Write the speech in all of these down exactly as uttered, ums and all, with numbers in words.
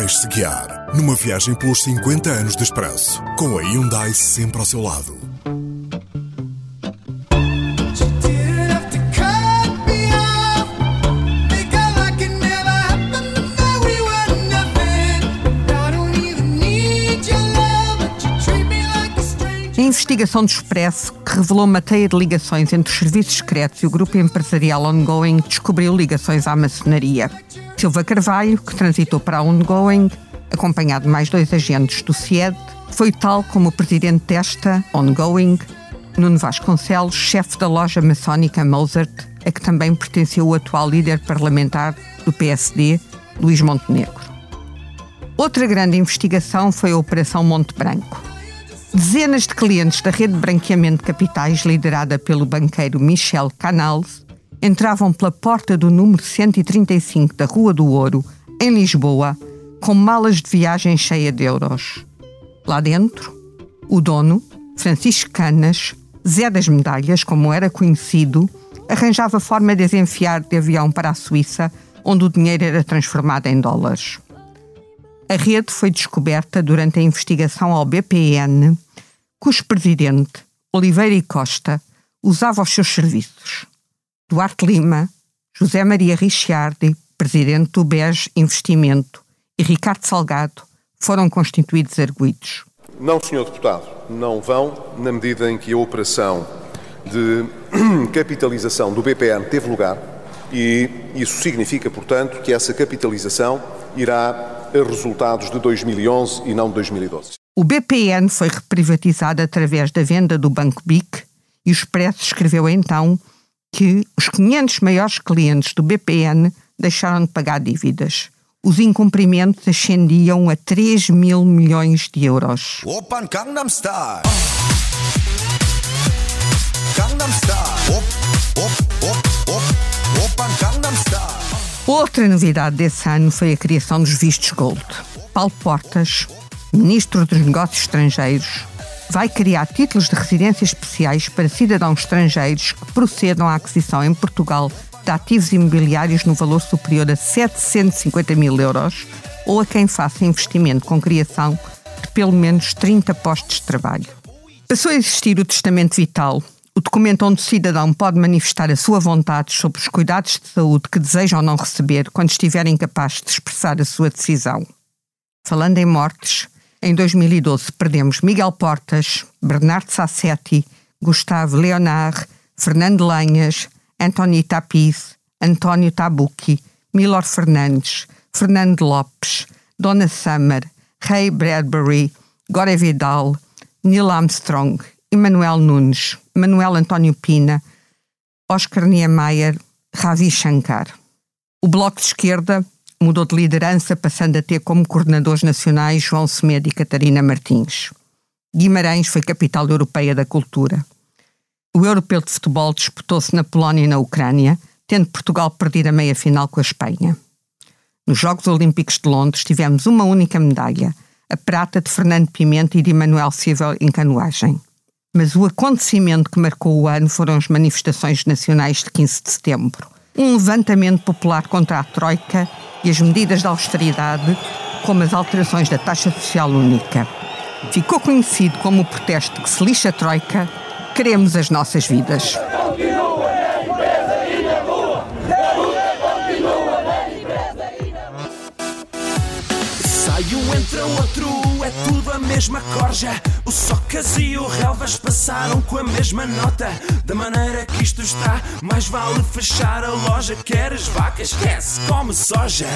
Deixe-se guiar numa viagem pelos cinquenta anos de Expresso, com a Hyundai sempre ao seu lado. A investigação do Expresso, que revelou uma teia de ligações entre os serviços secretos e o grupo empresarial Ongoing, descobriu ligações à maçonaria. Silva Carvalho, que transitou para a Ongoing, acompanhado de mais dois agentes do SIED, foi tal como o presidente desta, Ongoing, Nuno Vasconcelos, chefe da loja maçónica Mozart, a que também pertenceu o atual líder parlamentar do P S D, Luís Montenegro. Outra grande investigação foi a Operação Monte Branco. Dezenas de clientes da rede de branqueamento de capitais, liderada pelo banqueiro Michel Canals, entravam pela porta do número cento e trinta e cinco da Rua do Ouro, em Lisboa, com malas de viagem cheia de euros. Lá dentro, o dono, Francisco Canas, Zé das Medalhas, como era conhecido, arranjava forma de as enfiar de avião para a Suíça, onde o dinheiro era transformado em dólares. A rede foi descoberta durante a investigação ao B P N, cujo presidente, Oliveira e Costa, usava os seus serviços. Duarte Lima, José Maria Ricciardi, presidente do B E S Investimento, e Ricardo Salgado foram constituídos arguidos. Não, senhor Deputado, não vão, na medida em que a operação de capitalização do B P N teve lugar e isso significa, portanto, que essa capitalização irá a resultados de dois mil e onze e não de dois mil e doze. O B P N foi reprivatizado através da venda do Banco B I C e o Expresso escreveu então que os quinhentos maiores clientes do B P N deixaram de pagar dívidas. Os incumprimentos ascendiam a três mil milhões de euros. Open Gangnam Style. Gangnam Style. Op, op, op, op. Open Gangnam Style. Outra novidade desse ano foi a criação dos vistos Gold. Paulo Portas, ministro dos Negócios Estrangeiros, vai criar títulos de residência especiais para cidadãos estrangeiros que procedam à aquisição em Portugal de ativos imobiliários no valor superior a setecentos e cinquenta mil euros ou a quem faça investimento com criação de pelo menos trinta postos de trabalho. Passou a existir o Testamento Vital, o documento onde o cidadão pode manifestar a sua vontade sobre os cuidados de saúde que deseja ou não receber quando estiver incapaz de expressar a sua decisão. Falando em mortes, em dois mil e doze perdemos Miguel Portas, Bernardo Sassetti, Gustavo Leonard, Fernando Lanhas, António Tapiz, António Tabucchi, Milor Fernandes, Fernando Lopes, Donna Summer, Ray Bradbury, Gore Vidal, Neil Armstrong, Emanuel Nunes, Manuel António Pina, Oscar Niemeyer, Ravi Shankar. O Bloco de Esquerda mudou de liderança, passando a ter como coordenadores nacionais João Semedo e Catarina Martins. Guimarães foi capital europeia da cultura. O europeu de futebol disputou-se na Polónia e na Ucrânia, tendo Portugal perdido a meia-final com a Espanha. Nos Jogos Olímpicos de Londres tivemos uma única medalha, a prata de Fernando Pimenta e de Manuel Silva em canoagem. Mas o acontecimento que marcou o ano foram as manifestações nacionais de quinze de setembro. Um levantamento popular contra a Troika e as medidas de austeridade, como as alterações da taxa social única. Ficou conhecido como o protesto que se lixa a Troika, queremos as nossas vidas. Saio, entra outro, é tudo a mesma corja. O Socas e o Relvas passaram com a mesma nota. Da maneira que isto está, mais vale fechar a loja. Queres vacas? Esquece, come soja.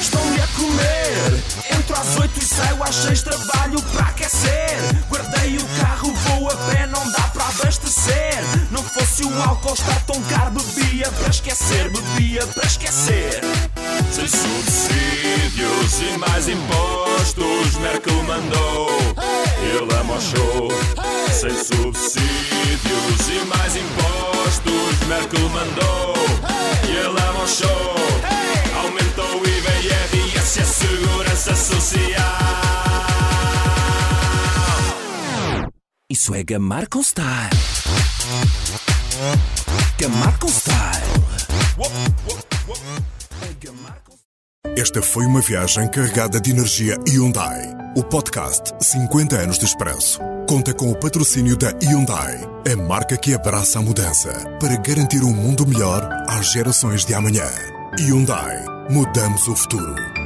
Estou-lhe a comer. Entro às oito e saio às seis, trabalho para aquecer. Guardei o carro, vou a pé, não dá para abastecer. Não fosse o álcool estar tão caro, bebia para esquecer, bebia para esquecer. Sem subsídios e mais impostos, Merkel mandou, ele ama o show. Sem subsídios e mais impostos, Merkel mandou, ele ama o show. Aumentou o I V A, I R S e a segurança social. Isso é gamar com style. Gamar com style. Este Esta foi uma viagem carregada de energia Hyundai. O podcast cinquenta anos de Expresso conta com o patrocínio da Hyundai, a marca que abraça a mudança para garantir um mundo melhor às gerações de amanhã. Hyundai. Mudamos o futuro.